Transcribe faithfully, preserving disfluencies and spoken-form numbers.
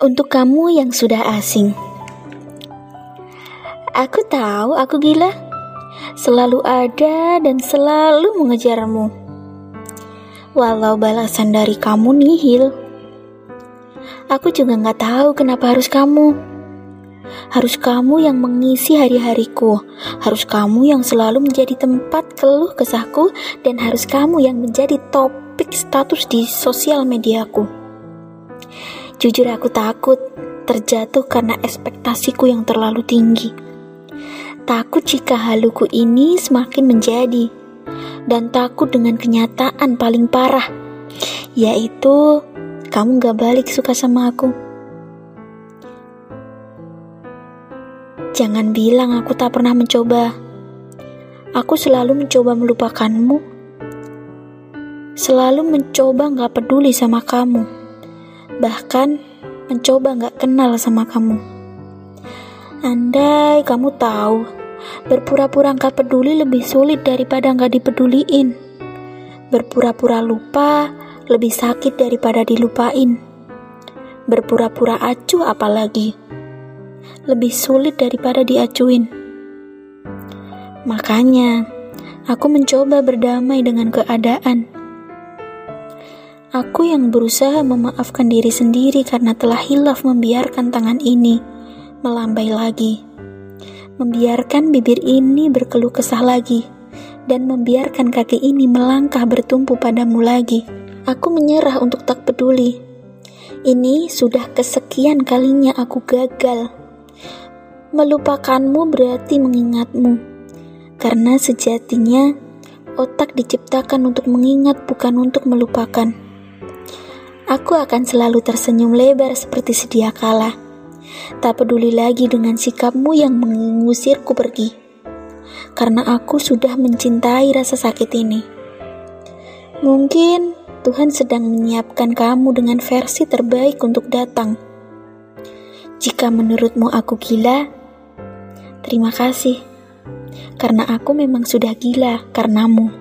Untuk kamu yang sudah asing. Aku tahu aku gila, selalu ada dan selalu mengejarmu, walau balasan dari kamu nihil. Aku juga gak tahu kenapa harus kamu. Harus kamu yang mengisi hari-hariku, harus kamu yang selalu menjadi tempat keluh kesahku, dan harus kamu yang menjadi topik status di sosial mediaku. Jujur aku takut terjatuh karena ekspektasiku yang terlalu tinggi. Takut jika haluku ini semakin menjadi. Dan takut dengan kenyataan paling parah, yaitu kamu gak balik suka sama aku. Jangan bilang aku tak pernah mencoba. Aku selalu mencoba melupakanmu. Selalu mencoba gak peduli sama kamu. Bahkan mencoba gak kenal sama kamu. Andai kamu tahu, berpura-pura gak peduli lebih sulit daripada gak dipeduliin. Berpura-pura lupa lebih sakit daripada dilupain. Berpura-pura acuh apalagi lebih sulit daripada diacuin. Makanya aku mencoba berdamai dengan keadaan. Aku yang berusaha memaafkan diri sendiri karena telah hilaf membiarkan tangan ini melambai lagi, membiarkan bibir ini berkeluh kesah lagi, dan membiarkan kaki ini melangkah bertumpu padamu lagi. Aku menyerah untuk tak peduli. Ini sudah kesekian kalinya aku gagal. Melupakanmu berarti mengingatmu, karena sejatinya otak diciptakan untuk mengingat, bukan untuk melupakan. Aku akan selalu tersenyum lebar seperti sedia kala. Tak peduli lagi dengan sikapmu yang mengusirku pergi. Karena aku sudah mencintai rasa sakit ini. Mungkin Tuhan sedang menyiapkan kamu dengan versi terbaik untuk datang. Jika menurutmu aku gila, terima kasih. Karena aku memang sudah gila karenamu.